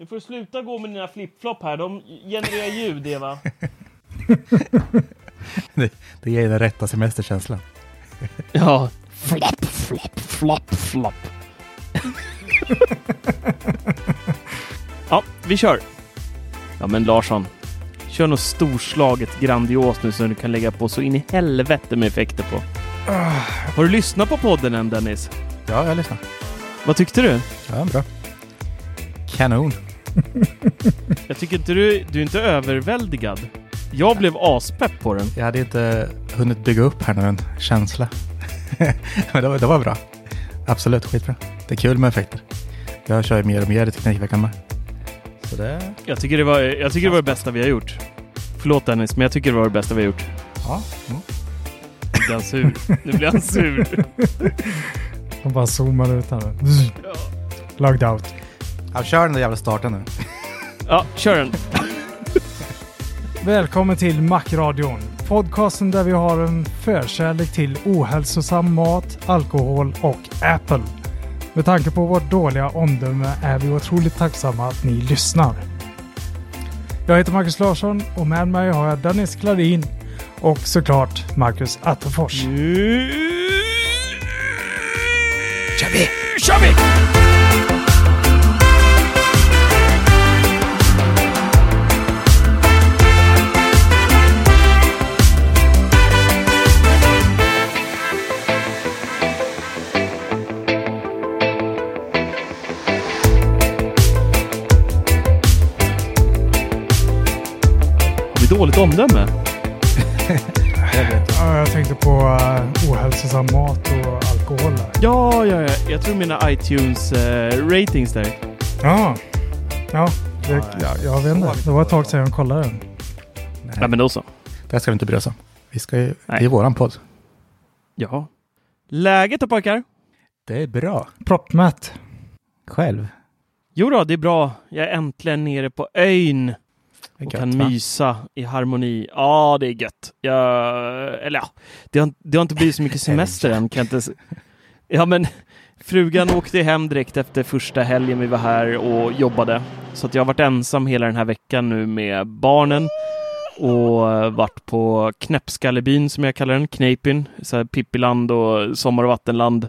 Nu får du sluta gå med dina flip-flop här. De genererar ljud, Eva. Det ger den rätta semesterkänslan. Ja. Flip, flip, flop, flop. Ja, vi kör. Ja, men Larsson. Kör något storslaget grandios nu som du kan lägga på så in i helvete med effekter på. Har du lyssnat på podden än, Dennis? Ja, jag lyssnar. Vad tyckte du? Ja, bra. Kanon. Jag tycker inte du är inte överväldigad. Jag blev aspepp på den. Jag hade inte hunnit bygga upp här någon känsla. Men det var bra. Absolut, skitbra. Det är kul med effekter. Jag kör mer och mer i Teknikveckan med. Så det... Jag tycker det var det bästa vi har gjort. Förlåt Dennis, men jag tycker det var det bästa vi har gjort. Ja. Mm. Nu blir han sur. Han bara zoomar ut här. Ja. Logged out. Ja, kör den där jävla starten nu. Ja, kör den. Välkommen till Mackradion, podcasten där vi har en förkärlek till ohälsosam mat, alkohol och Apple. Med tanke på vårt dåliga omdöme är vi otroligt tacksamma att ni lyssnar. Jag heter Marcus Larsson och med mig har jag Dennis Klarin och såklart Marcus Atterfors. Kör vi! Dåligt omdöme. Jag tänkte på ohälsosam mat och alkohol. Ja. Jag tror mina iTunes ratings där. Jag vet inte. Det var ett tag sedan jag kollade den. Nej, men då så. Det här ska vi inte bry oss om. Vi ska ju i våran podd. Ja. Läget då, pojkar? Det är bra. Proppmätt. Själv? Jo då, det är bra. Jag är äntligen nere på ön. Och gött, kan mysa i harmoni. Ja, det är gött. Det har inte blivit så mycket semester än. Ja, men frugan åkte hem direkt efter första helgen vi var här och jobbade. Så att jag har varit ensam hela den här veckan nu med barnen. Och varit på Kneppskallebyn som jag kallar den. Kneipin. Så här Pippi Land och Sommarvattenland.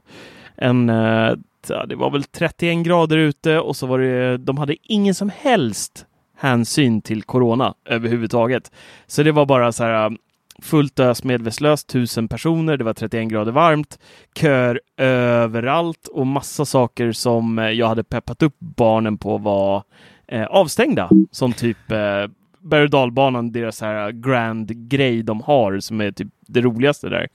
Det var väl 31 grader ute. Och så var det... De hade ingen som helst hänsyn till corona överhuvudtaget. Så det var bara så här fullt ös, medvetslöst, 1000 personer, det var 31 grader varmt, kör överallt och massa saker som jag hade peppat upp barnen på var avstängda. Som typ Bergedalbanan, deras så här grand grej de har som är typ det roligaste där.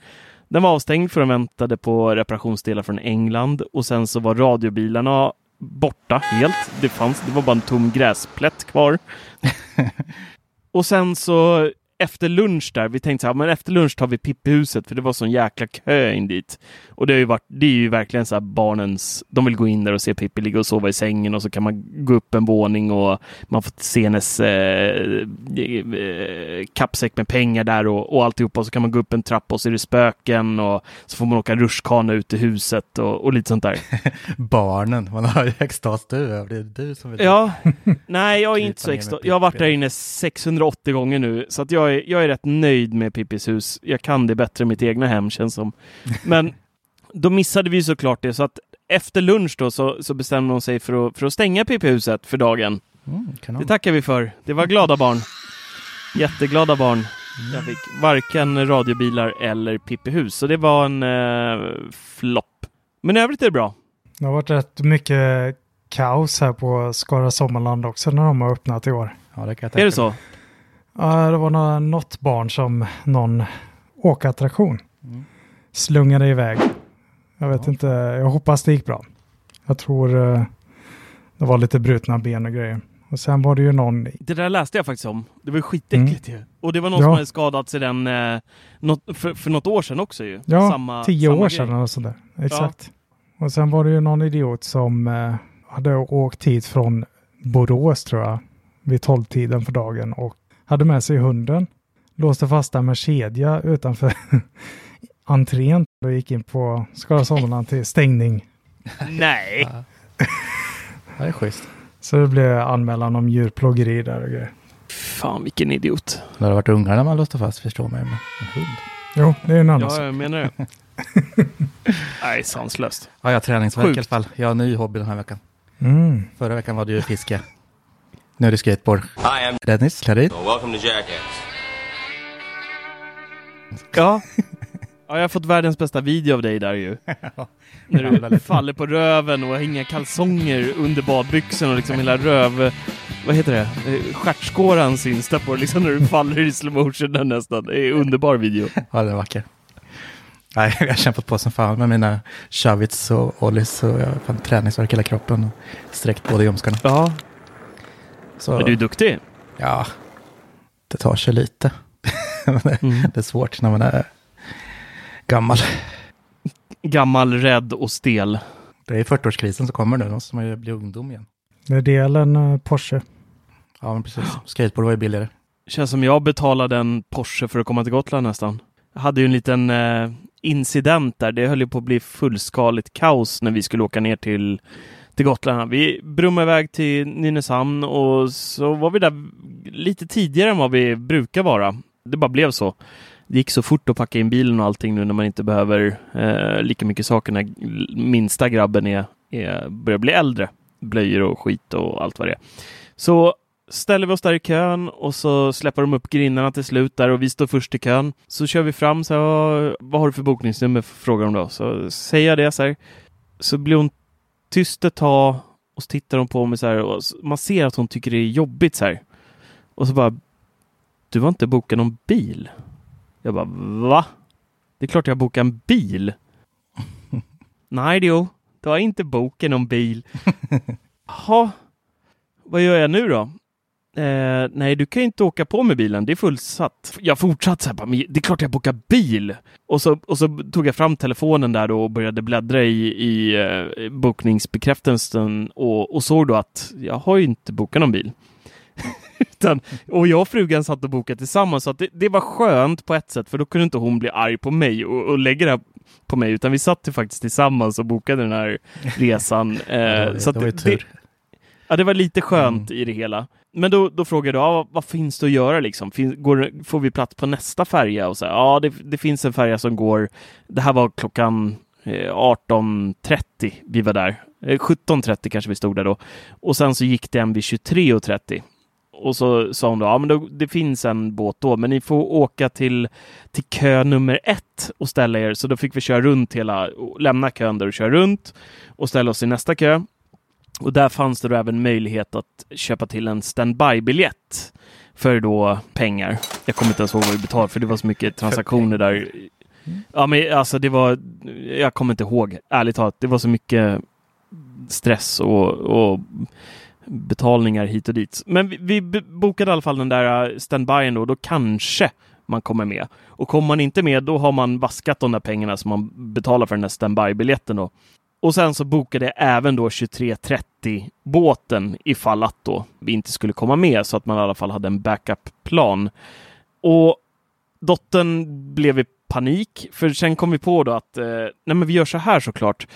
Den var avstängd för de väntade på reparationsdelar från England och sen så var radiobilarna borta helt. Det var bara en tom gräsplätt kvar. Och sen så efter lunch där, vi tänkte så här, men efter lunch tar vi Pippihuset för det var sån jäkla kö in dit. Och det är ju verkligen så här barnens, de vill gå in där och se Pippi ligga och sova i sängen och så kan man gå upp en våning och man får se hennes kappsäck med pengar där och alltihopa, och så kan man gå upp en trappa och så är det spöken och så får man åka rutschkana ut i huset och lite sånt där. Barnen, man har ju extas du, det är du som vill. Ja, nej jag är inte så extas. Jag har varit där inne 680 gånger nu så att jag är rätt nöjd med Pippis hus. Jag kan det bättre än mitt egna hem, känns som. Men då missade vi såklart det. Så att efter lunch då så bestämde de sig för att stänga Pippihuset för dagen. Det tackar vi för. Det var glada barn. Jätteglada barn. Jag fick varken radiobilar eller Pippihus. Så det var en flopp. Men i övrigt är det bra. Det har varit rätt mycket kaos här på Skara Sommarland också när de har öppnat i år. Ja, det kan jag tänka. Är det så? Ja, det var något barn som någon åkattraktion slungade iväg Jag vet inte, jag hoppas det gick bra. Jag tror det var lite brutna ben och grejer. Och sen var det ju någon... Det där läste jag faktiskt om. Det var skitäckligt ju. Och det var någon som hade skadats i den för något år sedan också ju. Ja, 10 år sedan eller sådär. Exakt. Ja. Och sen var det ju någon idiot som hade åkt hit från Borås tror jag. Vid 12-tiden för dagen. Och hade med sig hunden. Låste fast den med kedja utanför entrén. Och gick in på Skara Sommarland till stängning. Nej! Det är schysst. Så det blev anmälan om djurplågeri där och grejer. Fan, vilken idiot. Det har varit ungarna man låter fast, förstår mig. En hund. Jo, det är en annan sak. Ja, jag menar det. Nej, sanslöst. Ja, jag har träningsvärk i alla fall. Jag har en ny hobby den här veckan. Mm. Förra veckan var det ju fiske. Nu är det skateboard. Hi, I'm Dennis Klarin. Welcome to Jackass. Ja. Ja, jag har fått världens bästa video av dig där ju. När du faller på röven och hänger kalsonger under badbyxen och liksom hela röv... Vad heter det? Stjärtskåran syns där på liksom när du faller i slow motion där nästan. Det är en underbar video. Ja, det är vacker. Nej, jag har kämpat på som fan med mina shavits och ollies och jag har träningsvärk hela kroppen och sträckt både i omskarna. Ja. Så... Men du är duktig. Ja, det tar sig lite. Det är svårt när man är... Gammal, rädd och stel. Det är 40-årskrisen som kommer nu. Då måste man ju bli ungdom igen. Det är delen Porsche. Ja, men precis. Skateboard var ju billigare. Känns som jag betalade en Porsche för att komma till Gotland nästan. Jag hade ju en liten incident där. Det höll ju på att bli fullskaligt kaos när vi skulle åka ner till Gotland. Vi brummade iväg till Nynäshamn och så var vi där lite tidigare än vad vi brukar vara. Det bara blev så. Det gick så fort att packa in bilen och allting nu när man inte behöver lika mycket saker när minsta grabben börjar bli äldre. Blöjor och skit och allt vad det är. Så ställer vi oss där i kön och så släpper de upp grindarna till slut där och vi står först i kön. Så kör vi fram så här, vad har du för bokningsnummer? Frågar de då. Så säger jag det så här. Så blir hon tyst ett tag och så tittar hon på mig så här. Och man ser att hon tycker det är jobbigt så här. Och så bara, du var inte bokat någon bil. Jag bara, va? Det är klart jag bokar en bil. Nej, det var inte boken om bil. Jaha, vad gör jag nu då? Nej, du kan ju inte åka på med bilen. Det är fullsatt. Jag fortsatte så här, bara, men det är klart jag bokar bil. Och så tog jag fram telefonen där då och började bläddra i bokningsbekräftelsen. Och såg då att jag har ju inte bokat någon bil. Och jag och frugan satt och bokade tillsammans så att det var skönt på ett sätt för då kunde inte hon bli arg på mig och lägga det här på mig utan vi satt ju faktiskt tillsammans och bokade den här resan. Så det var ju tur. Ja, det var lite skönt i det hela. Men då frågade jag, vad finns det att göra liksom? Får vi plats på nästa färja? Och så här, ja, det finns en färja som går, det här var klockan 18.30 vi var där. 17.30 kanske vi stod där då. Och sen så gick det en vid 23.30. Och så sa hon då, ja men då, det finns en båt då, men ni får åka till kö nummer 1 och ställa er. Så då fick vi köra runt lämna kön där och köra runt och ställa oss i nästa kö. Och där fanns det då även möjlighet att köpa till en standby-biljett för då pengar. Jag kommer inte ens ihåg vad vi betalade för det var så mycket transaktioner där. Ja men alltså det var, jag kommer inte ihåg, ärligt talat, det var så mycket stress och betalningar hit och dit. Men vi bokade i alla fall den där standbyen då kanske man kommer med. Och kommer man inte med, då har man vaskat de där pengarna som man betalar för den där standby-biljetten då. Och sen så bokade jag även då 23.30-båten ifall att då vi inte skulle komma med så att man i alla fall hade en backup-plan. Och dottern blev i panik, för sen kom vi på då att nej men vi gör så här såklart.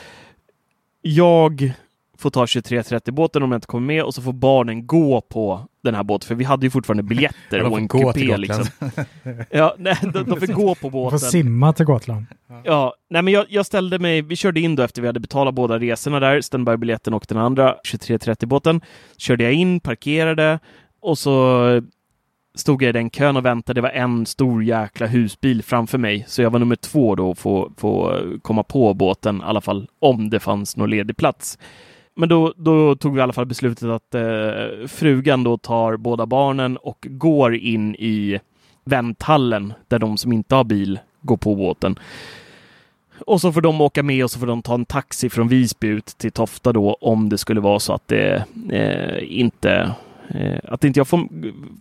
Jag får ta 23.30-båten om jag inte kommer med och så får barnen gå på den här båten. För vi hade ju fortfarande biljetter och en kupé liksom. Ja, nej, de får gå på båten. De får simma till Gotland. Ja, nej men jag ställde mig, vi körde in då efter vi hade betalat båda resorna där, standby-biljetten och den andra 23.30-båten. Körde jag in, parkerade och så stod jag i den kön och väntade. Det var en stor jäkla husbil framför mig. Så jag var nummer 2 då och få komma på båten i alla fall om det fanns någon ledig plats. Men då tog vi i alla fall beslutet att frugan då tar båda barnen och går in i vänthallen där de som inte har bil går på båten. Och så får de åka med och så får de ta en taxi från Visby ut till Tofta då, om det skulle vara så att det inte jag får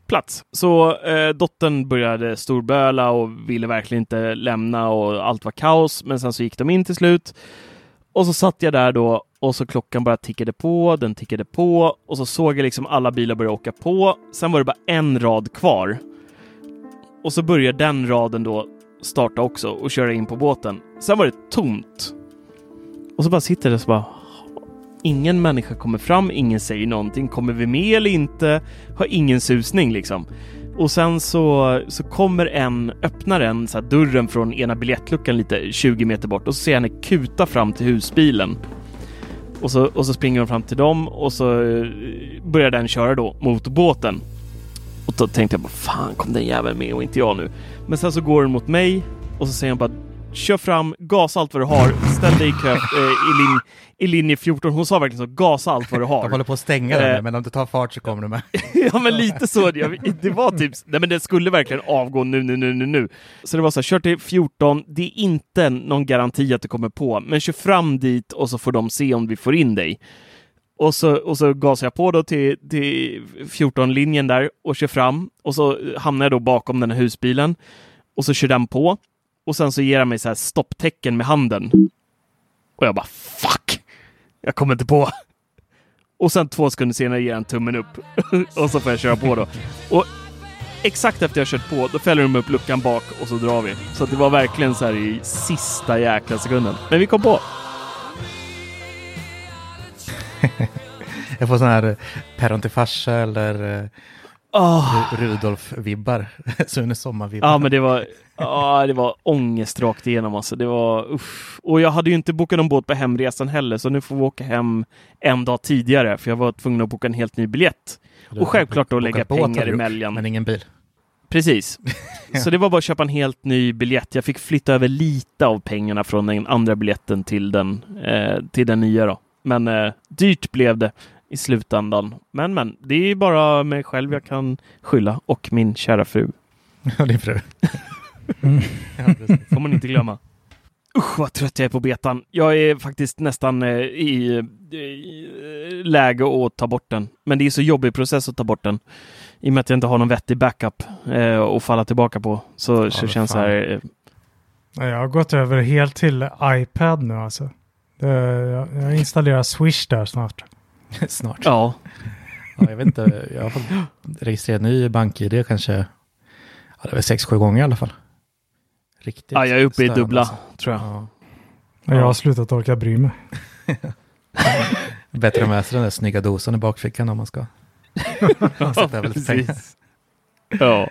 plats. Så dottern började storböla och ville verkligen inte lämna och allt var kaos. Men sen så gick de in till slut. Och så satt jag där då och så klockan bara tickade på. Och så såg jag liksom alla bilar börja åka på. Sen var det bara en rad kvar. Och så började den raden då starta också och köra in på båten. Sen var det tomt. Och så bara sitter det så bara... Ingen människa kommer fram, ingen säger någonting. Kommer vi med eller inte? Har ingen susning liksom. Och sen så kommer öppnar så här, dörren från ena biljettluckan lite 20 meter bort. Och så ser jag henne kuta fram till husbilen. Och så springer hon fram till dem. Och så börjar den köra då mot båten. Och då tänkte jag bara, fan kom den jäveln med och inte jag nu. Men sen så går den mot mig. Och så säger hon bara, kör fram, gasa allt vad du har. Ställ dig i linje 14. Hon sa verkligen så, gasa allt vad du har. De håller på att stänga den, men om du tar fart så kommer du med. Ja, men lite så. Det var typ... Nej, men det skulle verkligen avgå nu. Så det var så här, kör till 14. Det är inte någon garanti att det kommer på. Men kör fram dit och så får de se om vi får in dig. Och så gasar jag på då till 14-linjen där och kör fram. Och så hamnar jag då bakom den här husbilen. Och så kör den på. Och sen så ger han mig så här stopptecken med handen. Och jag bara, fuck! Jag kommer inte på. Och sen 2 sekunder senare ger han tummen upp. Och så får jag köra på då. Och exakt efter jag kört på, då fäller de upp luckan bak och så drar vi. Så det var verkligen så här i sista jäkla sekunden. Men vi kom på. Jag får sån här päron till farsa eller... Oh. Rudolf vibbar. Sune Sommar-vibbar. Ja, men det var ångest rakt igenom alltså. Det var uff. Och jag hade ju inte bokat någon båt på hemresan heller, så nu får vi åka hem en dag tidigare, för jag var tvungen att boka en helt ny biljett. Och självklart då lägga pengar emellan. Men ingen bil. Precis. Så det var bara att köpa en helt ny biljett. Jag fick flytta över lite av pengarna från den andra biljetten till den nya då. Men dyrt blev det i slutändan. Men det är bara mig själv jag kan skylla. Och min kära fru. Ja, din fru. Får man inte glömma. Usch, vad trött jag är på betan. Jag är faktiskt nästan i läge att ta bort den. Men det är så jobbig process att ta bort den. I och med att jag inte har någon vettig backup att falla tillbaka på. Så känns det här... Jag har gått över helt till iPad nu alltså. Jag installerar Swish där snart. Ja, jag vet inte. Jag har fått registrera ny bank-ID kanske. Ja, det var 6-7 gånger i alla fall. Riktigt. Ja, jag är uppe i dubbla alltså, tror jag. Ja. Jag har slutat orka bry mig. Bättre med sig den där snygga dosan i bakfickan om man ska. Ja, precis. Ja.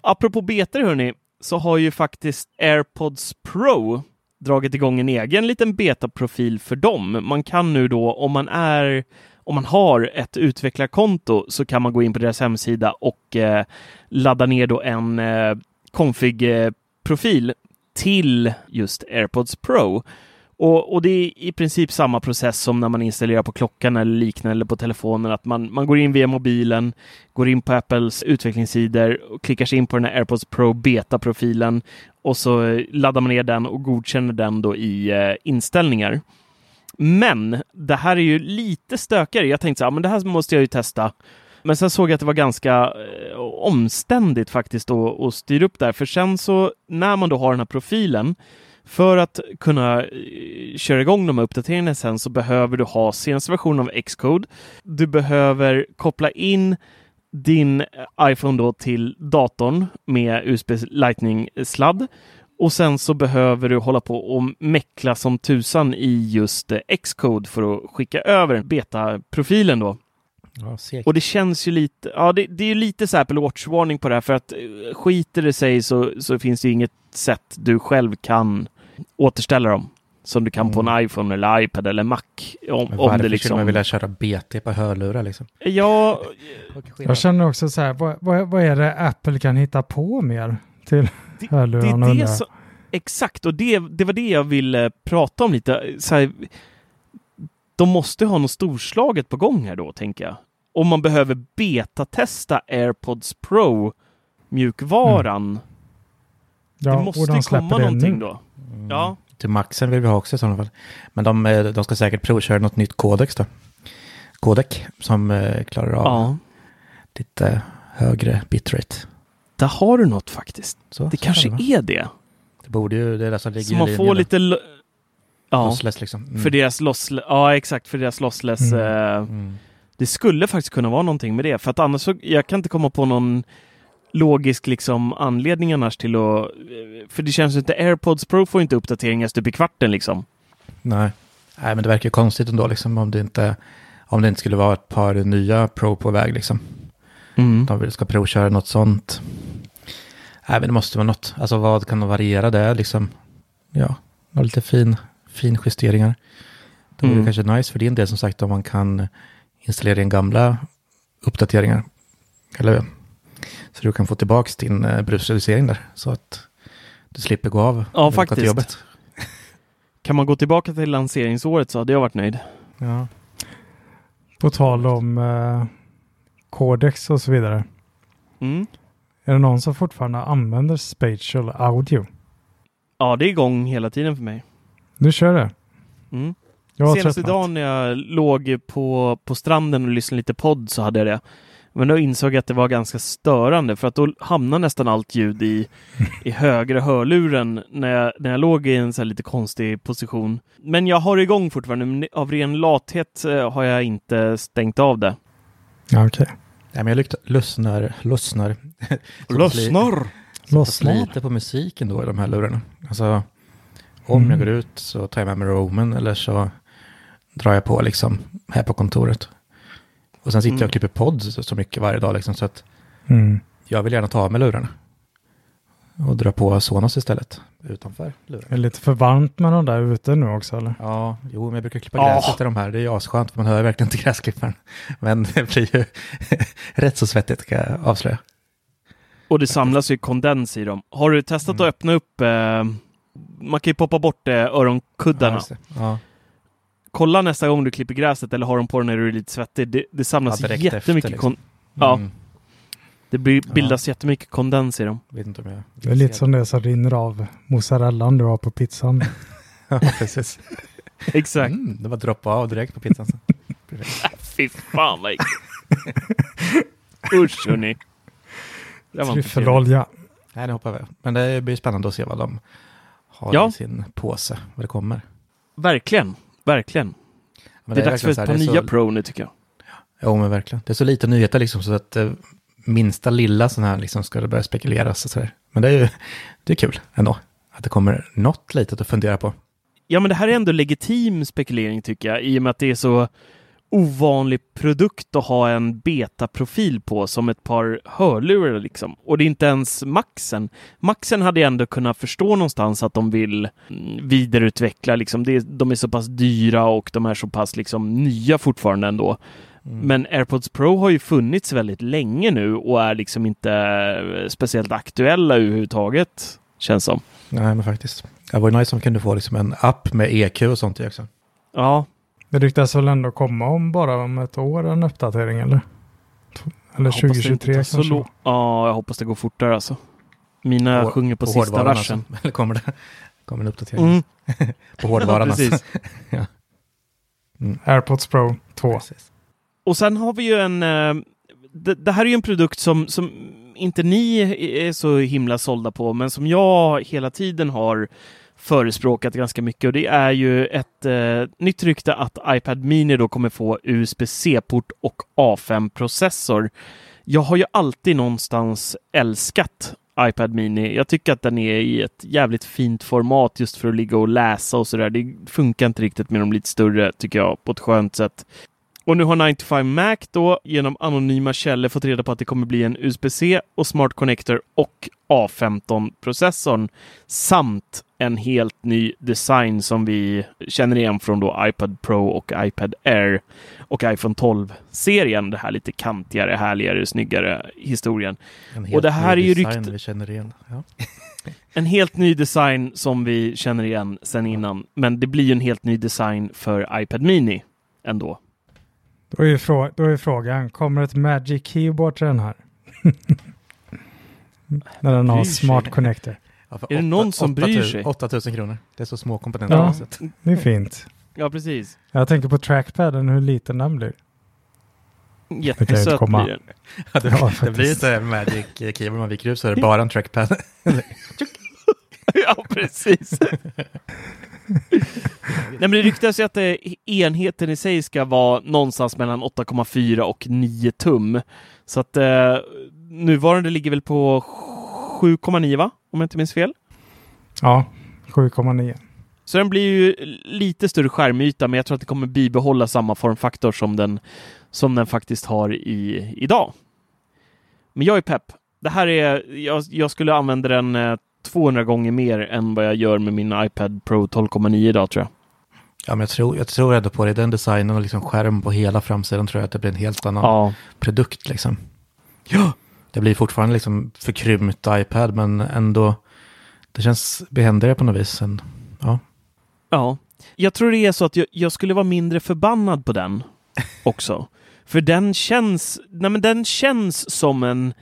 Apropå beter hörni, så har ju faktiskt AirPods Pro dragit igång en egen liten betaprofil för dem. Man kan nu då, om man har ett utvecklarkonto, så kan man gå in på deras hemsida och ladda ner då en config-profil till just AirPods Pro. Och det är i princip samma process som när man installerar på klockan eller liknande eller på telefonen, att man går in via mobilen, går in på Apples utvecklingssidor och klickar sig in på den här AirPods Pro beta-profilen och så laddar man ner den och godkänner den då i inställningar. Men det här är ju lite stökigare. Jag tänkte så här, men det här måste jag ju testa. Men sen såg jag att det var ganska omständigt faktiskt att styra upp där. För sen så, när man då har den här profilen, för att kunna köra igång de här uppdateringarna sen, så behöver du ha senaste version av Xcode. Du behöver koppla in din iPhone då till datorn med USB Lightning-sladd. Och sen så behöver du hålla på och mäckla som tusan i just Xcode för att skicka över beta-profilen då. Ja, och det känns ju lite... Ja, det är ju lite så här Apple Watch-varning på det här, för att skiter det sig så finns det ju inget sätt du själv kan återställa dem som du kan på en iPhone eller iPad eller Mac. Om det liksom... man vill köra BT på hörlurar liksom? Ja... Jag känner också så här, vad är det Apple kan hitta på mer till hörlurarna? Det är så, exakt, och det var det jag ville prata om lite. Så här, de måste ha något storslaget på gång här då, tänker jag. Om man behöver betatesta AirPods Pro-mjukvaran. Ja, det måste komma någonting då. Mm. Ja. till maxen vill vi ha också i sådana fall. Men de ska säkert provköra något nytt kodex då. Kodek som klarar av lite högre bitrate. Där har du något faktiskt. Så, det så kanske är det. Det borde ju, det är det som ligger i linjen. Så man får lite... lossless liksom. För deras lossless... Ja, exakt. För deras lossless... Det skulle faktiskt kunna vara någonting med det. För att annars så... Jag kan inte komma på någon logisk liksom anledning annars till att... För det känns inte... AirPods Pro får inte uppdateringar typ i kvarten liksom. Nej, men det verkar ju konstigt ändå liksom om det inte skulle vara ett par nya Pro på väg liksom. De ska provköra något sånt. Nej, men det måste vara något. Alltså vad kan de variera det liksom? Ja, några lite fin justeringar. Det vore kanske nice för din del som sagt om man kan installera in gamla uppdateringar. Eller så du kan få tillbaka din brusreducering där så att du slipper gå av. Ja, faktiskt. Jobbet. Kan man gå tillbaka till lanseringsåret så hade jag varit nöjd. Ja. På tal om kodex och så vidare. Är det någon som fortfarande använder spatial audio? Ja, det är igång hela tiden för mig. Du kör det? Senast idag när jag låg på stranden och lyssnade lite podd så hade jag det. Men då insåg jag att det var ganska störande för att då hamnar nästan allt ljud i högra hörluren när jag låg i en så här lite konstig position. Men jag har igång fortfarande, men av ren lathet har jag inte stängt av det. Ja, okej. Nej, men jag lyssnar lite på musiken då i de här lurarna. Alltså, om jag går ut så tar jag med mig roamen eller så drar jag på liksom här på kontoret. Och sen sitter jag och klipper podd så mycket varje dag liksom, så att jag vill gärna ta av mig lurarna och dra på Sonos istället utanför lurarna. Det är lite för varmt med de där ute nu också, eller? Ja, jo, men jag brukar klippa gräset i de här. Det är ju asskönt, för man hör verkligen inte gräsklipparen. Men det blir ju rätt så svettigt, kan jag avslöja. Och det samlas ju kondens i dem. Har du testat att öppna upp... man kan ju poppa bort öronkuddarna. Ja. Kolla nästa gång du klipper gräset eller har dem på dig när du är lite svettig. Det samlas jättemycket liksom. Det bildas jättemycket kondens i dem. Vet inte om jag det är lite som det som rinner av mozzarellan du har på pizzan. Ja, precis. Exakt. Det var droppa av direkt på pizzan. Fy fan vad usch, hörni. Tryffelolja. Nej, det hoppar vi. Men det blir spännande att se vad de har i sin påse. Vad det kommer. Verkligen. Men det är dags för ett par nya Pro nu, tycker jag. Ja, men verkligen. Det är så lite nyheter liksom, så att minsta lilla sån här liksom ska det börja spekuleras. Och så där. Men det är kul ändå att det kommer något litet att fundera på. Ja, men det här är ändå legitim spekulering, tycker jag. I och med att det är så ovanlig produkt att ha en beta-profil på som ett par hörlurar liksom. Och det är inte ens Maxen. Maxen hade jag ändå kunnat förstå någonstans att de vill vidareutveckla liksom. De är så pass dyra och de är så pass liksom nya fortfarande ändå. Men AirPods Pro har ju funnits väldigt länge nu och är liksom inte speciellt aktuella överhuvudtaget, känns som. Nej, men faktiskt. Det var nice om kunde få liksom en app med EQ och sånt också. Ja. Det ryktas väl ändå komma om bara om ett år en uppdatering, eller 2023 kanske. Ja, jag hoppas det går fortare alltså. Mina sjunger på sista versen. Alltså. Eller kommer en uppdatering? På hårdvaran alltså. Ja. AirPods Pro 2. Precis. Och sen har vi ju en... Det här är ju en produkt som inte ni är så himla sålda på, men som jag hela tiden har förespråkat ganska mycket, och det är ju ett nytt rykte att iPad Mini då kommer få USB-C-port och A5-processor. Jag har ju alltid någonstans älskat iPad Mini. Jag tycker att den är i ett jävligt fint format just för att ligga och läsa och sådär. Det funkar inte riktigt med de lite större, tycker jag, på ett skönt sätt. Och nu har 95 Mac då genom anonyma källor fått reda på att det kommer bli en USB-C och Smart Connector och A15-processorn samt en helt ny design som vi känner igen från då iPad Pro och iPad Air och iPhone 12-serien. Det här lite kantigare, härligare, snyggare historien. Och det här är ju vi känner igen. Ja. En helt ny design som vi känner igen sen innan. Men det blir ju en helt ny design för iPad Mini ändå. Då är frågan, kommer ett Magic Keyboard till den här? När den har Smart Connector. Ja, är det någon som bryr sig? 8000 kronor. Det är så små komponenter. Ja, det är fint. Ja, precis. Jag tänker på trackpadden, hur liten den blir. Jättesöt blir den. Ja, det blir inte Magic Keyboard man viker upp så är det bara en trackpad. Ja, precis. Nej, men det ryktas ju att enheten i sig ska vara någonstans mellan 8,4 och 9 tum. Så att nuvarande ligger väl på 7,9, va? Om jag inte minns fel. Ja, 7,9. Så den blir ju lite större skärmyta, men jag tror att det kommer bibehålla samma formfaktor som den faktiskt har idag. Men jag är pepp. Det här är, jag skulle använda den 200 gånger mer än vad jag gör med min iPad Pro 12,9 idag, tror jag. Ja, men jag tror ändå på det. Den designen och liksom skärm på hela framsidan tror jag att det blir en helt annan produkt liksom. Ja! Det blir fortfarande liksom förkrympt iPad, men ändå det känns behändigare på något vis. Ja. Jag tror det är så att jag skulle vara mindre förbannad på den också. För den känns som en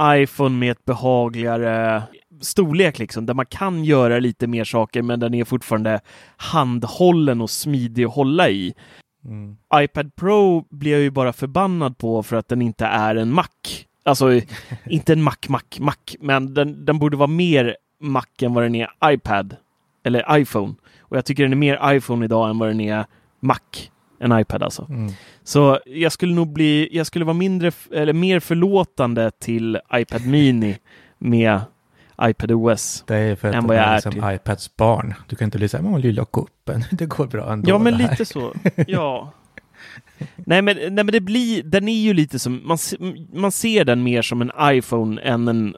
iPhone med ett behagligare storlek liksom, där man kan göra lite mer saker, men den är fortfarande handhållen och smidig att hålla i. Mm. iPad Pro blir jag ju bara förbannad på för att den inte är en Mac. Alltså, inte en Mac, men den borde vara mer Mac än vad den är iPad eller iPhone. Och jag tycker den är mer iPhone idag än vad den är Mac, en iPad alltså. Mm. Så jag skulle nog vara mindre eller mer förlåtande till iPad Mini med iPad OS. Det är för att det är som iPads barn. Du kan inte lyssna med lilla koppen. Det går bra ändå. Ja, men lite så. Ja. Nej men det blir, den är ju lite som man ser den mer som en iPhone än en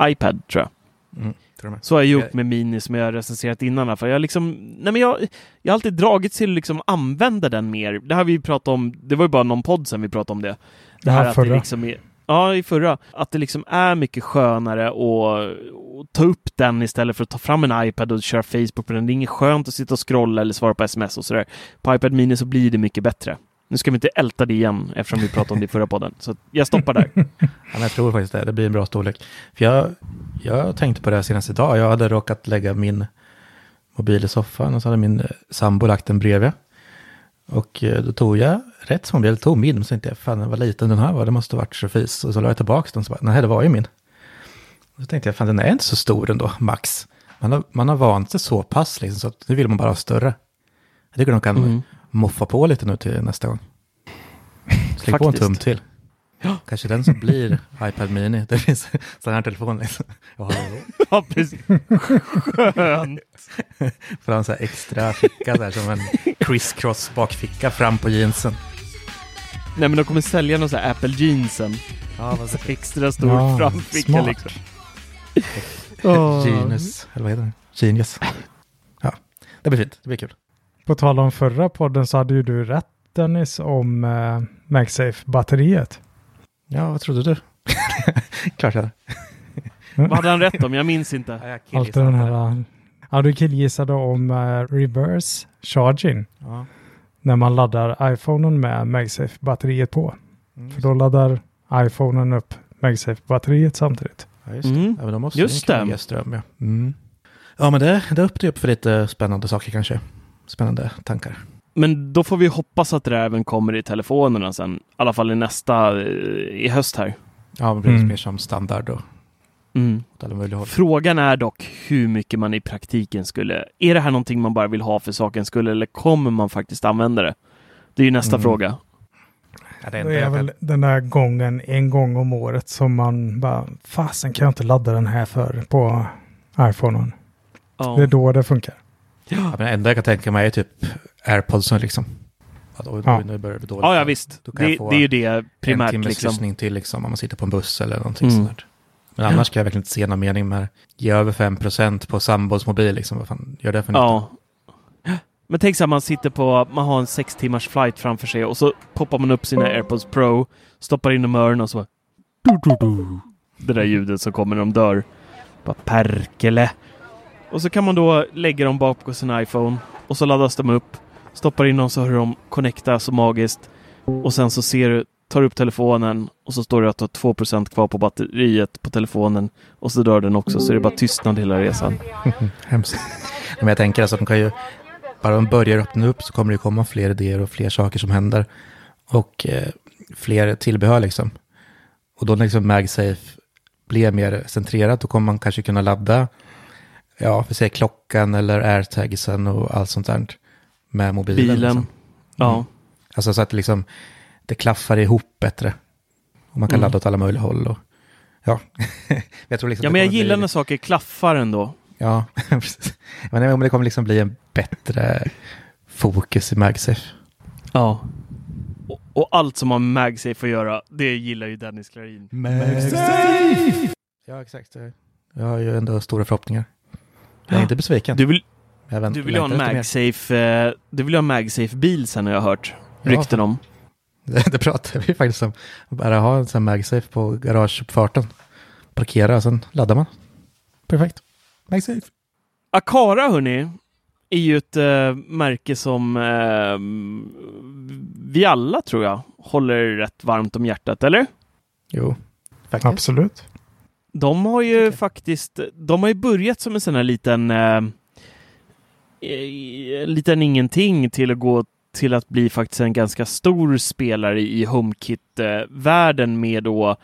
iPad, tror jag. Mm, tror jag. Så har jag gjort med Mini som jag recenserat innan här, för jag liksom jag har alltid dragits till liksom använda den mer. Det har vi pratat om. Det var ju bara någon podd sen vi pratade om det. Det här att det liksom är, ja, i förra. Att det liksom är mycket skönare att ta upp den istället för att ta fram en iPad och köra Facebook på den. Det är inget skönt att sitta och scrolla eller svara på sms och sådär. På iPad Mini så blir det mycket bättre. Nu ska vi inte älta det igen eftersom vi pratade om det i förra podden. Så jag stoppar där. Ja, jag tror faktiskt det blir en bra storlek. För jag tänkte på det här senast idag. Jag hade råkat lägga min mobil i soffan och så hade min sambo lagt den bredvid. Och då tog jag rätt som mobil, tog min, så inte jag, fan den var liten den här var, det måste ha varit så fis. Och så la jag tillbaka den, så bara, nej det var ju min. Och så tänkte jag, fan den är inte så stor ändå, max. Man har vant sig så pass liksom, så att nu vill man bara ha större. Jag tycker de kan moffa på lite nu till nästa gång. Släck på en tum till. Ja. Kanske den som blir iPad Mini, det finns sån här telefon liksom. Ja, precis. Skönt. För en sån här extra ficka där, som en crisscross bakficka fram på jeansen. Nej, men de kommer sälja någon sån här Apple jeansen. Ja, vad så extra stor framficka smart. Liksom. Genius, eller vad heter det? Genius. Ja, det blir fint, det blir kul. På tal om förra podden så hade ju du rätt, Dennis, om MagSafe-batteriet. Ja, vad trodde du? Klart jag. Vad hade han rätt om? Jag minns inte. Ja, jag alltid den här. Ja, du killgissade om reverse charging. Ja. När man laddar iPhonen med MagSafe-batteriet på. Mm. För då laddar iPhonen upp MagSafe-batteriet samtidigt. Ja, just det. Ja, men då måste just den kring ström, ja. Mm. Ja, men det öppnar ju upp för lite spännande saker kanske. Spännande tankar. Men då får vi hoppas att det även kommer i telefonerna sen. I alla fall i höst här. Ja, det blir mer som standard då. Mm. Frågan är dock hur mycket man i praktiken skulle... Är det här någonting man bara vill ha för saken skulle, eller kommer man faktiskt använda det? Det är ju nästa fråga. Ja, det är väl den där gången, en gång om året, som man bara, fasen kan jag inte ladda den här för på iPhonen. Oh. Det är då det funkar. Ja, men det enda jag kan tänka mig är typ AirPods liksom. Att nu börjar det dåligt. Ja, visst. Då kan det, jag få det är ju det primärt en timmes liksom. Lyssning till liksom, om man sitter på en buss eller någonting sånt. Men annars kan jag verkligen inte se någon mening med ge över 5% på sambos mobil liksom. Vad fan gör det för nytta? Men tänk så att man har en 6 timmars flight framför sig och så poppar man upp sina AirPods Pro, stoppar in dem i öronen och så det där ljudet som kommer när de dör. Bara perkele. Och så kan man då lägga dem bak på sin iPhone och så laddas de upp, stoppar in dem så hör de connecta så magiskt och sen så ser du tar upp telefonen och så står det att du har 2% kvar på batteriet på telefonen och så dör den också, så är det bara tystnad hela resan. Hemskt. Men jag tänker alltså att de kan ju, bara de börjar öppna upp så kommer det komma fler idéer och fler saker som händer och fler tillbehör liksom. Och då liksom MagSafe blir mer centrerat, då kommer man kanske kunna ladda för säg klockan eller AirTagsen och allt sånt där med mobilen. Liksom. Ja. Mm. Alltså så att liksom det klaffar ihop bättre. Och man kan ladda åt alla möjliga håll. Och, ja. Jag tror liksom men jag gillar när saker klaffar ändå. Ja, precis. Men om det kommer liksom bli en bättre fokus i MagSafe. Ja. Och allt som har MagSafe att göra, det gillar ju Dennis Klarin. MagSafe! Ja, exakt. Jag har ju ändå stora förhoppningar. Jag är inte besviken. Du vill ha en MagSafe-bil sen har jag hört rykten om. Det pratar vi faktiskt om. Bara ha en sån MagSafe på garageuppfarten. Parkera och sen laddar man. Perfekt. MagSafe. Aqara, hörni, är ju ett märke som vi alla, tror jag, håller rätt varmt om hjärtat, eller? Jo, faktiskt. Absolut. De har ju faktiskt, de har ju börjat som en sån här liten ingenting till att gå till att bli faktiskt en ganska stor spelare i HomeKit-världen med då.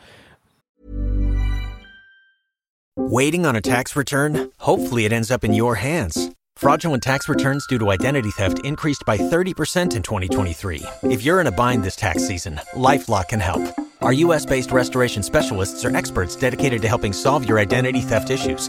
Waiting on a tax return? Hopefully it ends up in your hands. Fraudulent tax returns due to identity theft increased by 30% in 2023. If you're in a bind this tax season, LifeLock can help. Our U.S.-based restoration specialists are experts dedicated to helping solve your identity theft issues.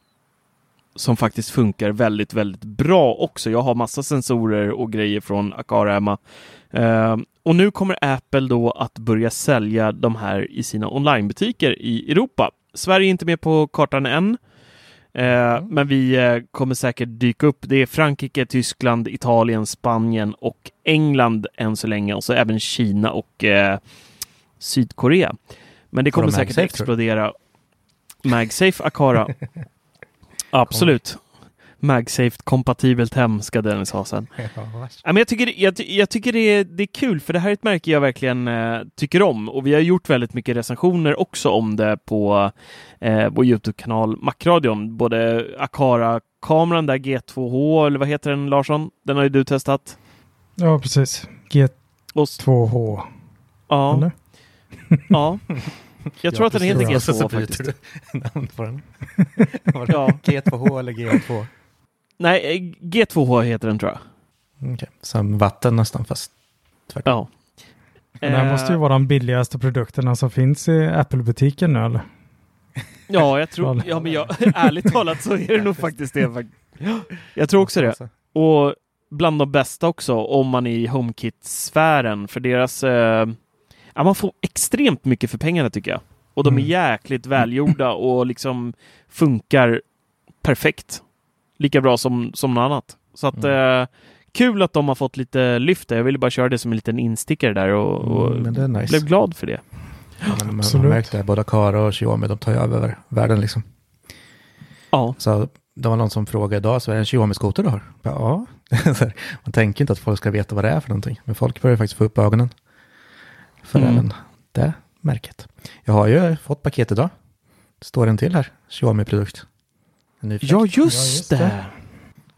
som faktiskt funkar väldigt, väldigt bra också. Jag har massa sensorer och grejer från Aqara hemma. Och nu kommer Apple då att börja sälja de här i sina onlinebutiker i Europa. Sverige är inte med på kartan än. Men vi kommer säkert dyka upp. Det är Frankrike, Tyskland, Italien, Spanien och England än så länge. Och så även Kina och Sydkorea. Men det kommer de säkert explodera. MagSafe, Aqara. Absolut. MagSafe-kompatibelt hem ska Dennis ha sen. Men jag tycker det är kul, för det här är ett märke jag verkligen tycker om. Och vi har gjort väldigt mycket recensioner också om det på vår YouTube-kanal Mackradion. Både Aqara-kameran där, G2H, eller vad heter den, Larsson? Den har ju du testat. Ja, precis. G2H. Ja. Eller? Ja. Jag tror att den heter G2H faktiskt. Ja. G2H eller G2? Nej, G2H heter den, tror jag. Okej. Som vatten nästan, fast tvärtom. Ja. Den här måste ju vara de billigaste produkterna som finns i Apple-butiken nu, eller? Ja, jag tror... Ja, men ärligt talat så är det nog faktiskt det. Jag tror också det. Och bland de bästa också, om man är i HomeKit-sfären. För deras... Ja, man får extremt mycket för pengarna, tycker jag. Och de är jäkligt välgjorda och liksom funkar perfekt. Lika bra som något annat. Så att kul att de har fått lite lyfta. Jag ville bara köra det som en liten instickare där och nice. Blev glad för det. Ja, men man märkte det. Både Aqara och Xiaomi, de tar ju över världen liksom. Ja. Så det var någon som frågade idag, så är det en Xiaomi-skoter du har? Ja. Man tänker inte att folk ska veta vad det är för någonting. Men folk börjar faktiskt få upp ögonen. För även det märket. Jag har ju fått paket idag. Det står en till här. Xiaomi-produkt. Ja, just det.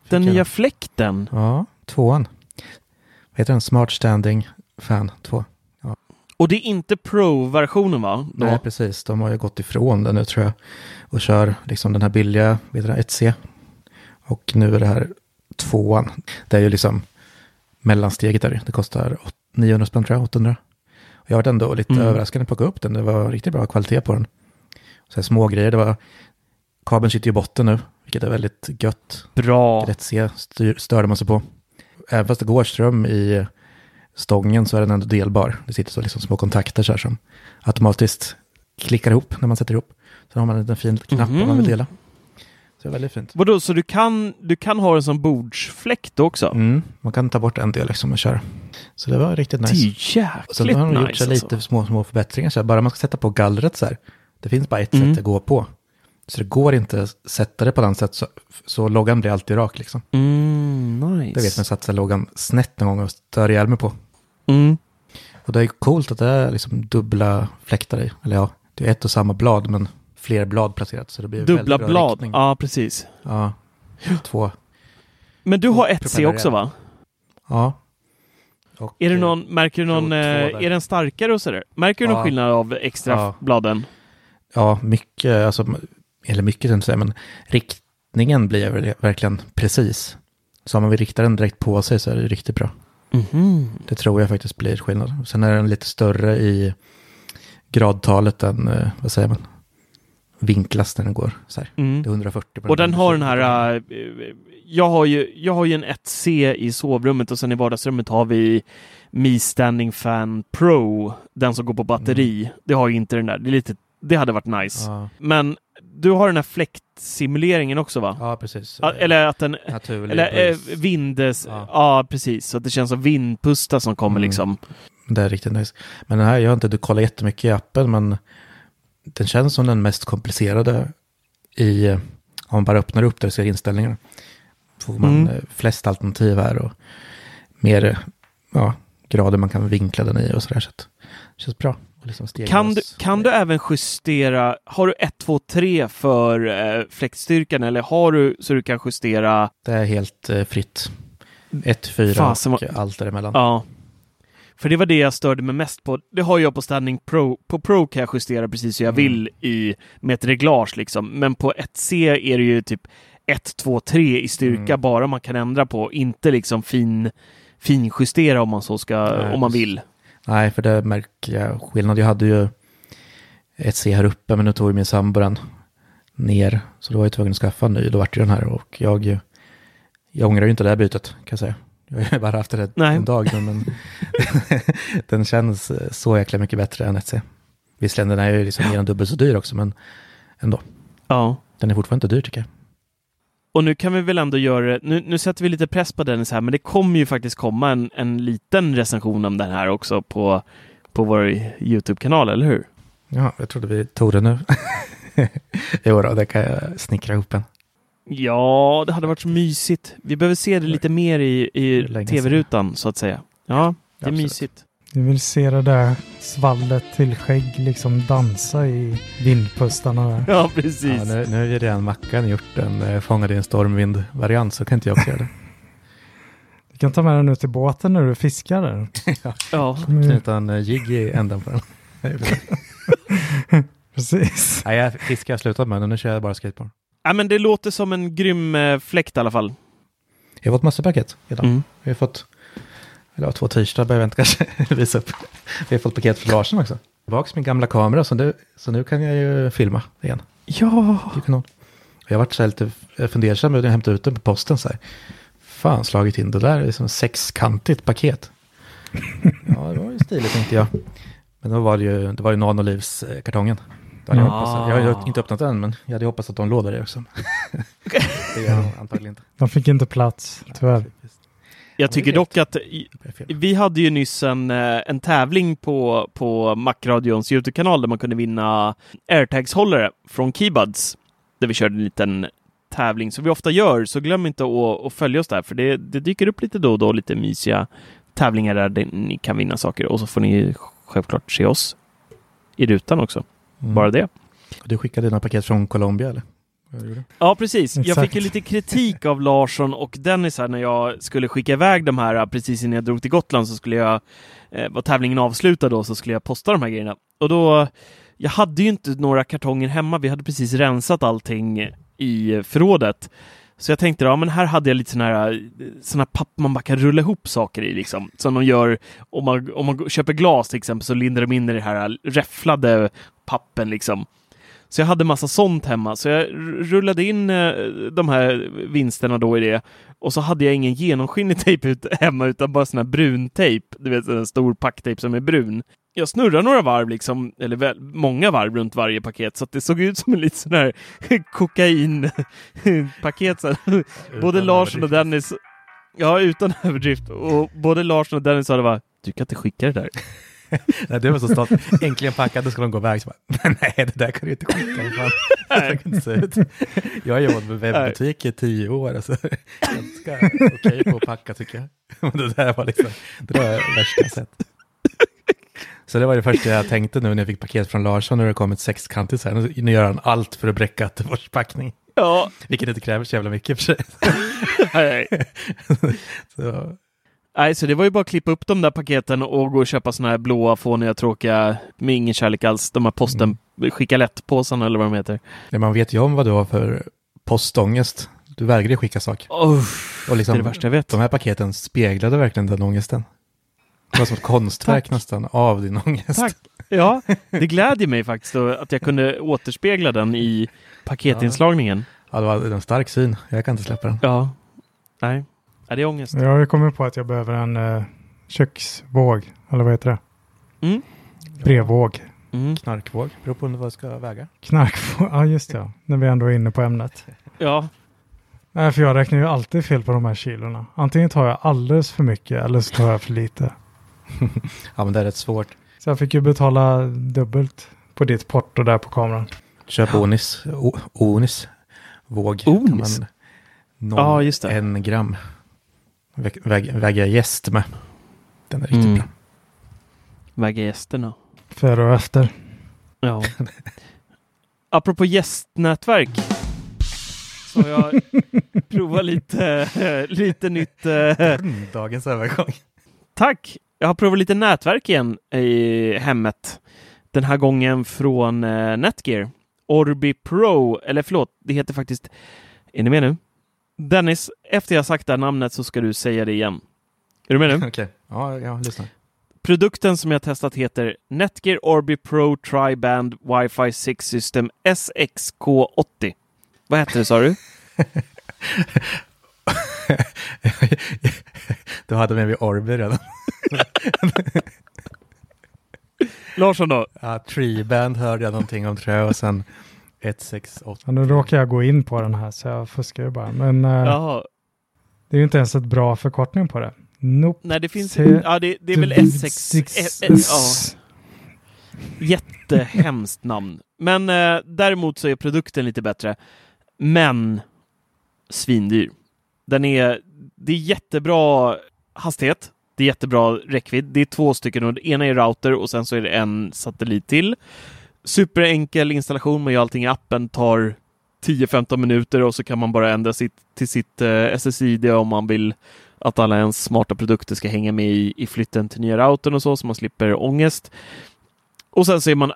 Den nya fläkten. Ja, 2:an. Vad heter den? Smart Standing Fan 2. Ja. Och det är inte Pro-versionen, va? Då? Nej, precis. De har ju gått ifrån den nu, tror jag. Och kör liksom den här billiga 1C. Och nu är det här 2:an. Det är ju liksom mellansteget där. Det kostar 900 spänn, tror jag. 800. Jag var ändå lite överraskande att plocka upp den. Det var riktigt bra kvalitet på den. Så här små grejer. Det var, kabeln sitter ju i botten nu, vilket är väldigt gött. Bra. Rätt se störde man sig på. Även fast det går ström i stången så är den ändå delbar. Det sitter så liksom små kontakter så här som automatiskt klickar ihop när man sätter ihop. Sen har man en fin knapp om man vill dela. Det är väldigt fint. Vadå, så du kan ha den som bordsfläkt också? Mm, man kan ta bort en del liksom och köra. Så det var riktigt nice. Det är jäkligt så nice. Sen har de gjort så lite små förbättringar. Så här, bara man ska sätta på gallret så här. Det finns bara ett sätt att gå på. Så det går inte att sätta det på något sätt. Så loggan blir alltid rak liksom. Mm, nice. Det vet man satsar loggan snett någon gång och stör ihjäl mig på. Mm. Och det är coolt att det är liksom dubbla fläktar i. Eller ja, det är ett och samma blad men fler blad placerat. Så det blir dubbla blad, riktning. Ja precis. Ja, två. Men du har ett C också va? Ja. Och är det någon, märker du någon, är den starkare och sådär? Märker du någon skillnad av extra bladen? Ja, mycket, alltså, eller mycket inte säga, men riktningen blir verkligen precis. Så om man vill rikta den direkt på sig så är det riktigt bra. Mm-hmm. Det tror jag faktiskt blir skillnad. Sen är den lite större i gradtalet än, vad säger man, vinklas när den går. Så här. Det är 140. Och den har den här, jag har ju en 1C i sovrummet och sen i vardagsrummet har vi Mi Standing Fan Pro, den som går på batteri. Det har ju inte den där, det är lite. Det hade varit nice. Ja. Men du har den här fläktsimuleringen också va? Ja, precis. Eller att den eller vindes. Ja, precis. Så att det känns som vindpusta som kommer liksom. Det är riktigt nice. Men den här, jag har inte kollat jättemycket i appen, men den känns som den mest komplicerade i, om man bara öppnar upp där och ser inställningarna. Får man flest alternativ här och mer grader man kan vinkla den i och sådär. Så det känns bra. Liksom kan du även justera, har du 1, 2, 3 för fläktstyrkan eller har du så du kan justera? Det är helt fritt. 1, 4 och allt däremellan. Ja. För det var det jag störde mig mest på. Det har jag på Standing Pro. På Pro kan jag justera precis hur jag vill med ett reglage liksom. Men på 1C är det ju typ 1, 2, 3 i styrka bara man kan ändra på. Inte liksom finjustera om man så ska, om man vill. Nej, för det märker jag skillnad. Jag hade ju ett C här uppe, men nu tog ju min sambo ner. Så då var jag tvungen att skaffa en ny. Då var det ju den här. Och jag ångrar ju inte det här bytet, kan jag säga. Jag har bara haft det en dag nu, men den känns så jäkla mycket bättre än ett C. Visserligen, den är ju liksom mer än dubbelt så dyr också, men ändå. Ja. Den är fortfarande inte dyr, tycker jag. Och nu kan vi väl ändå göra, nu sätter vi lite press på Dennis här, men det kommer ju faktiskt komma en liten recension om den här också på vår YouTube-kanal, eller hur? Ja, jag trodde vi tog det nu. Jo då, det kan jag snickra ihop en. Ja, det hade varit så mysigt. Vi behöver se det lite mer i tv-rutan, så att säga. Ja, det är mysigt. Du vill se det där svallet till skägg liksom dansa i vindpustarna där. Ja, precis. Ja, nu är det en Mackan gjort en fångade i en stormvind-variant, så kan inte jag se det. Du kan ta med den ut till båten när du fiskar där. Ja. Knyta en jigg i änden på den. Precis. Nej, jag fiskar slutat med den. Nu kör jag bara skateboard. Ja, men det låter som en grym fläkt i alla fall. Jag har fått massa paket idag. Jag har fått... Eller 2 t-shirtar behöver jag inte kanske visa upp. Vi har fått paket för Larsson också. Tillbaka min gamla kamera, så nu kan jag ju filma igen. Ja! Jag har varit så här lite fundersam när jag hämtade ut den på posten. Så här. Fan, slagit in det där. Det är som 6-kantigt paket. Ja, det var ju stiligt, tänkte jag. Men då var det var ju Nanolivskartongen. Jag har inte öppnat den, men jag hade hoppats att de låg där också. Det gör de antagligen inte. De fick inte plats, tyvärr. Jag tycker dock att vi hade ju nyss en tävling på Mackradions YouTube-kanal där man kunde vinna AirTags-hållare från Keybuds. Där vi körde en liten tävling som vi ofta gör. Så glöm inte att följa oss där. För det dyker upp lite då och då lite mysiga tävlingar där ni kan vinna saker. Och så får ni självklart se oss i rutan också. Bara det. Du skickade dina paket från Colombia eller? Ja, precis. Exakt. Jag fick ju lite kritik av Larsson och Dennis här när jag skulle skicka iväg de här precis innan jag drog till Gotland, så skulle jag, var tävlingen avslutad då, så skulle jag posta de här grejerna. Och då, jag hade ju inte några kartonger hemma, vi hade precis rensat allting i förrådet. Så jag tänkte, men här hade jag lite såna här papp man bara kan rulla ihop saker i liksom. Som de gör, om man köper glas till exempel, så lindar de in i det här räfflade pappen liksom. Så jag hade massa sånt hemma. Så jag rullade in de här vinsterna då i det. Och så hade jag ingen genomskinlig tejp hemma, utan bara sån här brun tejp. Du vet, en stor packtejp som är brun. jag snurrar några varv liksom, eller väl, många varv runt varje paket, så att det såg ut som en liten sån här kokainpaket. Så både Larsson och Dennis, ja, utan överdrift, och både Larsson och Dennis sa det var, du kan inte skicka det där. Nej, det var så stolt. Äntligen packade, ska de gå iväg. Så bara, nej, det där kan du inte skicka. Jag har jobbat med webbutik i 10 år. Alltså, ganska okej på att packa, tycker jag. Men det där var liksom, det var värsta sätt. Så det var det första jag tänkte nu när jag fick paket från Larsson. Nu har det kommit 6 kanter så här. Nu gör han allt för att bräcka Atterfors packning. Ja. Vilket inte kräver så jävla mycket för sig. Nej. Så... nej, så det var ju bara att klippa upp de där paketen och gå och köpa såna här blåa, fåniga, tråkiga med ingen kärlek alls. De här posten, skicka lättpåsarna eller vad de heter. Nej, man vet ju om vad du har för postångest. Du vägrar skicka saker. Oh, och liksom, det är det värsta jag vet. De här paketen speglade verkligen den ångesten. Det var som ett konstverk nästan av din ångest. Tack. Ja, det glädjer mig faktiskt då, att jag kunde återspegla den i paketinslagningen. Ja, det var en stark syn. Jag kan inte släppa den. Ja, nej. Är det ångest? Ja, jag kommer på att jag behöver en köksvåg. Eller vad heter det? Mm. Brevvåg. Mm. Knarkvåg. Beror på vad ska väga. Knarkvåg, ja just det. När vi ändå är inne på ämnet. Ja. Nej, för jag räknar ju alltid fel på de här kilorna. Antingen tar jag alldeles för mycket eller så tar jag för lite. Ja, men det är rätt svårt. Så jag fick ju betala dubbelt på ditt porto där på kameran. Köp Onis. Onis. Våg. Onis? Ja, just det. 1 gram. Väga gäst med. Den är riktigt bra. Väga gästerna. Före och efter. Ja. Apropå gästnätverk. Så jag provar lite nytt. Dagens övergång. Tack. Jag har provat lite nätverk igen i hemmet. Den här gången från Netgear. Orbi Pro. Eller förlåt, det heter faktiskt... är ni med nu? Dennis, efter jag sagt det här namnet så ska du säga det igen. Är du med nu? Okej, okay. Ja, jag lyssnar. Produkten som jag testat heter Netgear Orbi Pro Tri-Band Wi-Fi 6 System SXK80. Vad heter det, sa du? Du hade med mig Orbi redan. Larsson då? Ja, Tri-Band hörde jag någonting om, tror jag, och sen... 168. Nu råkar jag gå in på den här så jag fuskar ju bara. Men det är ju inte ens ett bra förkortning på det. Nope. Nej, det finns det är väl S6. Jättehemskt namn. Men däremot så är produkten lite bättre. Men svindyr. Det är jättebra hastighet. Det är jättebra räckvidd. Det är 2 stycken och det ena är router och sen så är det en satellit till. Superenkel installation, man gör allting i appen, tar 10-15 minuter och så kan man bara ändra till sitt SSID om man vill att alla ens smarta produkter ska hänga med i flytten till nya routern och så man slipper ångest. Och sen så är man,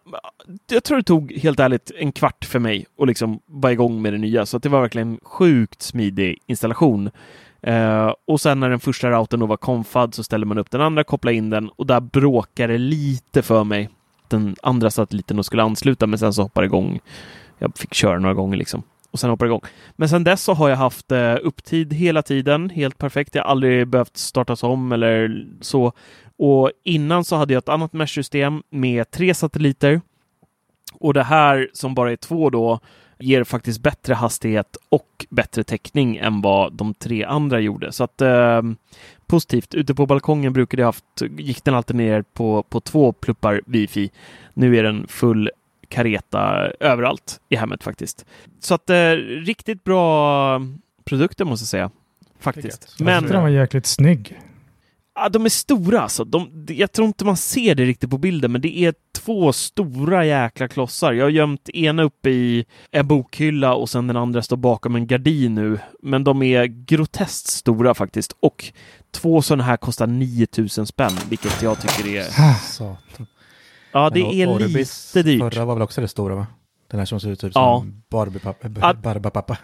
jag tror det tog helt ärligt 15 minuter för mig och liksom vara igång med det nya, så att det var verkligen en sjukt smidig installation. Och sen när den första routern då var konfad så ställer man upp den andra, kopplar in den och där bråkar det lite för mig. Den andra satelliten och skulle ansluta, men sen så hoppar det igång. Jag fick köra några gånger liksom. Och sen hoppar det igång. Men sen dess så har jag haft upptid hela tiden. Helt perfekt. Jag har aldrig behövt startas om eller så. Och innan så hade jag ett annat mesh-system med 3 satelliter. Och det här som bara är 2 då ger faktiskt bättre hastighet och bättre täckning än vad de 3 andra gjorde. Så att positivt. Ute på balkongen gick den alltid ner på 2 pluppar wifi. Nu är den full kareta överallt i hemmet faktiskt. Så att riktigt bra produkter måste jag säga. Faktiskt. Men den var jäkligt snygg. Ja, de är stora alltså. Jag tror inte man ser det riktigt på bilden, men det är 2 stora jäkla klossar. Jag har gömt ena uppe i en bokhylla och sen den andra står bakom en gardin nu. Men de är groteskt stora faktiskt. Och 2 sådana här kostar 9000 spänn, vilket jag tycker är... Satan. Ja, det är Orbis lite dyrt. Förra var väl också det stora, va? Den här som ser ut typ som Barbapappa.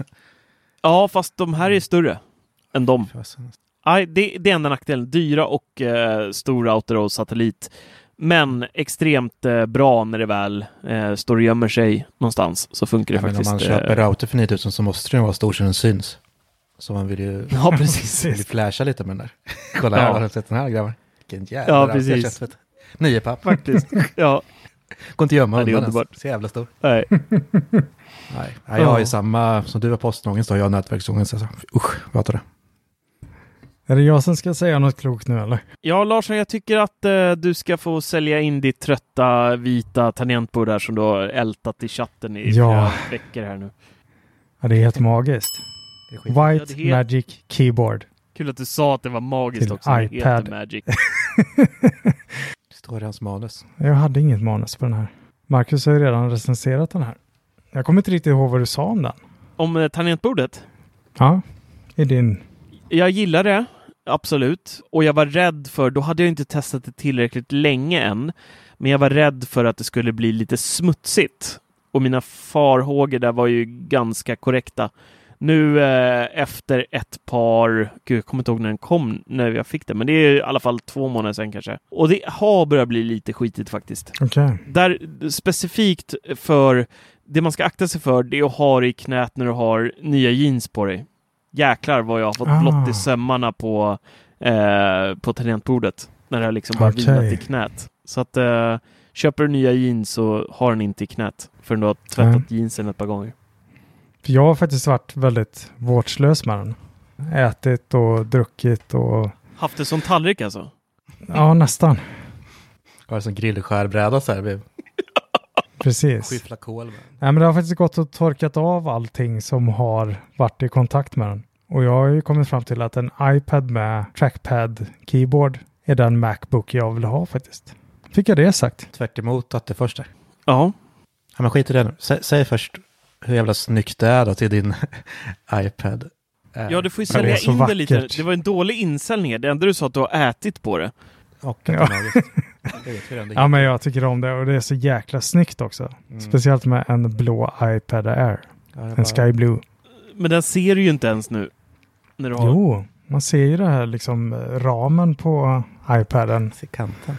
Ja, fast de här är större än dem. Nej, det är enda nackdelen. Dyra och stor router och satellit. Men extremt bra när det väl står och gömmer sig någonstans. Så funkar det faktiskt. Men om man köper router för 9000 så måste den vara stor så den syns. Så man vill ju vill flasha lite med den där. Kolla, jag har sett den här grabbar. Vilken jävla router. 9 papp faktiskt. Ja. Går inte gömma undan ens. Så jävla stor. Nej. Nej. Nej, jag har ju samma som du var postgången, så har jag nätverksgången. Så. Usch, vad tar det? Är det jag som ska säga något klokt nu eller? Ja, Larsson, jag tycker att du ska få sälja in ditt trötta vita tangentbord där som du har ältat i chatten i flera veckor här nu. Ja, det är helt magiskt. White Magic Keyboard. Kul att du sa att det var magiskt till också. iPad Magic. Det står i hans manus. Jag hade inget manus på den här. Marcus har ju redan recenserat den här. Jag kommer inte riktigt ihåg vad du sa om den. Om tangentbordet? Ja, i din... Jag gillar det, absolut. Och jag var rädd för, då hade jag inte testat det tillräckligt länge än. Men jag var rädd för att det skulle bli lite smutsigt. Och mina farhågor där var ju ganska korrekta. Nu efter ett par... Gud, jag kommer inte ihåg när den kom, när jag fick den. Men det är i alla fall 2 månader sedan kanske. Och det har börjat bli lite skitigt faktiskt. Okay. Där specifikt för... Det man ska akta sig för, det är att ha det i knät när du har nya jeans på dig. Jäklar vad jag har fått blått i sömmarna på tangentbordet. När det har liksom bara vinat i knät. Så att köper du nya jeans så har den inte i knät. Förrän du har tvättat jeansen ett par gånger. Jag har faktiskt varit väldigt vårdslös med den. Ätit och druckit och... Haft det som tallrik alltså? Ja, nästan. Har det som grillskärbräda så här. Precis. Skyffla kol med. Nej, men det har faktiskt gått och torkat av allting som har varit i kontakt med den. Och jag har ju kommit fram till att en iPad med trackpad keyboard är den MacBook jag vill ha faktiskt. Fick jag det sagt? Tvärt emot att det första. Ja. Ja, men skit i det nu. Säg först hur jävla snyggt det är då till din iPad. Ja, du får ju sälja in det lite. Det var en dålig insäljning. Det enda du sa att du har ätit på det. Och ja. Ja, men jag tycker om det och det är så jäkla snyggt också. Mm. Speciellt med en blå iPad Air. Ja, en bara... Sky Blue. Men den ser du ju inte ens nu. När du har... Jo, man ser ju det här liksom ramen på iPaden. Se kanten.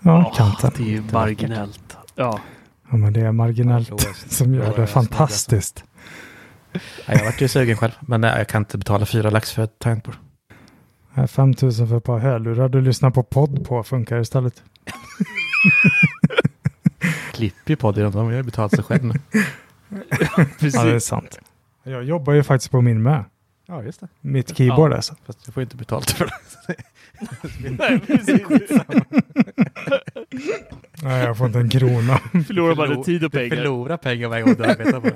Ja, kanten. Det är ju marginellt. Ja. Ja, men det är marginellt som gör det fantastiskt. Ja, jag vart ju sugen själv, men nej, jag kan inte betala 4 lax för ett tangentbord. 5 000 för ett par hörlurar du lyssnar på podd på funkar istället. Klipp i podd, de har ju betalt sig själv nu. Precis. Ja, det är sant. Jag jobbar ju faktiskt på min med. Ja, just det. Mitt keyboard alltså. Fast jag får inte betalt för det. Nej, precis. Nej, jag får inte en krona. Förlorar bara tid och pengar. Du förlorar pengar varje gång du arbetar på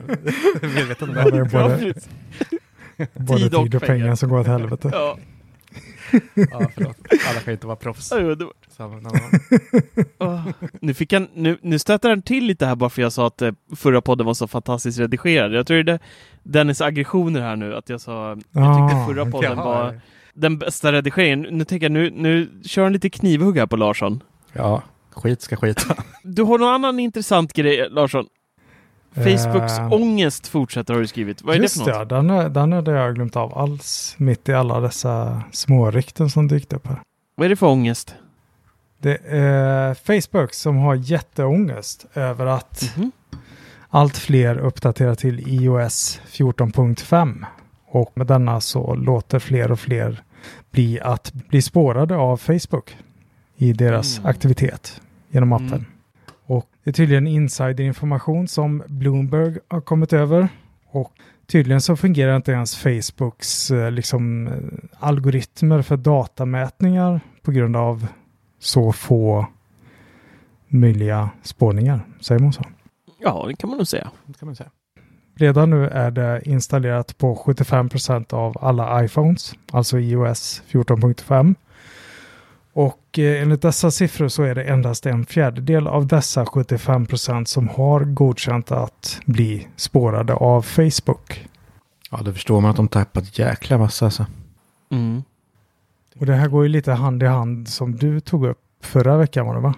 det. Både tid och pengar som går åt helvete. Ja. Ja, förlåt. Alla kan inte vara proffs. Nu stöter han till lite här bara för jag sa att förra podden var så fantastiskt redigerad. Jag tror det är Dennis aggressioner här nu att jag sa jag tyckte förra podden var den bästa redigeringen. Nu tänker jag nu kör han lite knivhugg här på Larsson. Ja, skit ska skita. Du har någon annan intressant grej, Larsson. Facebooks ångest fortsätter har du skrivit. Vad är det för något? Just det, den hade jag glömt av alls mitt i alla dessa smårykten som dykt upp här. Vad är det för ångest? Det är Facebook som har jätteångest över att allt fler uppdaterar till iOS 14.5 och med denna så låter fler och fler bli spårade av Facebook i deras aktivitet genom appen. Mm. Och det är tydligen insiderinformation som Bloomberg har kommit över. Och tydligen så fungerar inte ens Facebooks liksom, algoritmer för datamätningar på grund av så få möjliga spårningar. Säger man så? Ja, det kan man nog säga. Det kan man säga. Redan nu är det installerat på 75% av alla iPhones, alltså iOS 14.5. Och enligt dessa siffror så är det endast 1/4 av dessa 75% som har godkänt att bli spårade av Facebook. Ja, det förstår man att de tappat jäkla massa alltså. Mm. Och det här går ju lite hand i hand som du tog upp förra veckan var det va?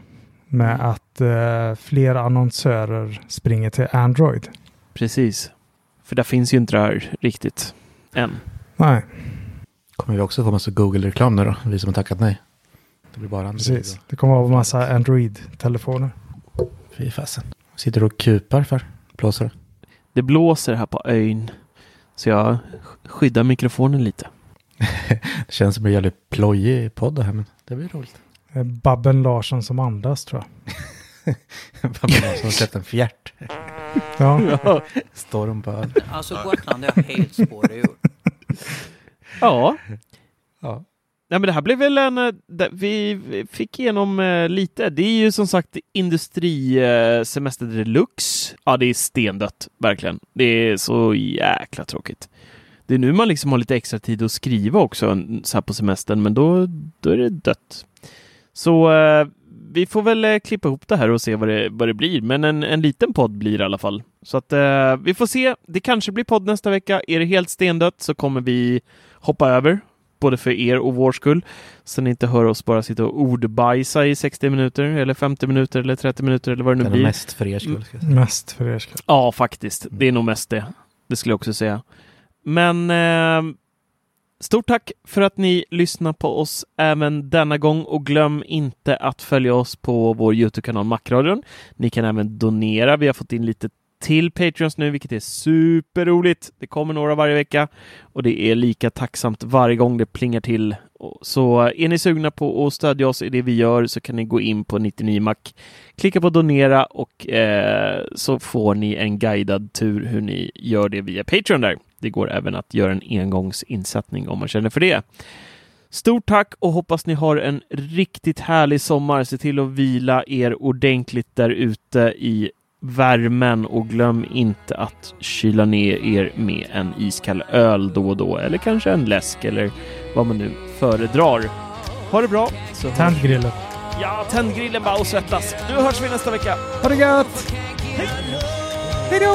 Med att fler annonsörer springer till Android. Precis, för där finns ju inte det här riktigt än. Nej. Kommer vi också få massa Google-reklam nu då, vi som har tackat nej. Det bara precis, det kommer att vara en massa Android-telefoner. Fy fasen. Sitter du och kupar för? Blåser det? Det blåser här på ön. Så jag skyddar mikrofonen lite. Det känns som att det gäller plojig podd här, men det blir roligt. Babben Larsson som andas, tror jag. Babben Larsson släppt en fjärt. Ja. Stormböl. Alltså Gotland är helt spår ur. Ja. Nej, men det här blev väl vi fick igenom lite. Det är ju som sagt industrisemester deluxe. Ja, det är stendött, verkligen. Det är så jäkla tråkigt. Det är nu man liksom har lite extra tid att skriva också så här på semestern, men då är det dött. Så vi får väl klippa ihop det här och se vad det blir. Men en liten podd blir i alla fall. Så att vi får se. Det kanske blir podd nästa vecka. Är det helt stendött så kommer vi hoppa över. Både för er och vår skull. Så ni inte hör oss bara sitta och ordbajsa i 60 minuter. Eller 50 minuter. Eller 30 minuter. Eller vad det nu blir. Mest för er skull. Mest för er skull. Ja, faktiskt. Det är nog mest det. Det skulle jag också säga. Men stort tack för att ni lyssnar på oss även denna gång. Och glöm inte att följa oss på vår YouTube-kanal Mackradion. Ni kan även donera. Vi har fått in lite till Patreons nu, vilket är superroligt. Det kommer några varje vecka och det är lika tacksamt varje gång det plingar till. Så är ni sugna på att stödja oss i det vi gör så kan ni gå in på 99Mac, klicka på donera och så får ni en guidad tur hur ni gör det via Patreon där. Det går även att göra en engångsinsättning om man känner för det. Stort tack och hoppas ni har en riktigt härlig sommar. Se till att vila er ordentligt där ute i värmen och glöm inte att kyla ner er med en iskall öl då och då, eller kanske en läsk eller vad man nu föredrar. Ha det bra. Tänd grillen. Ja, tänd grillen bara och svettas. Nu hörs vi nästa vecka. Ha det gött. Hej då!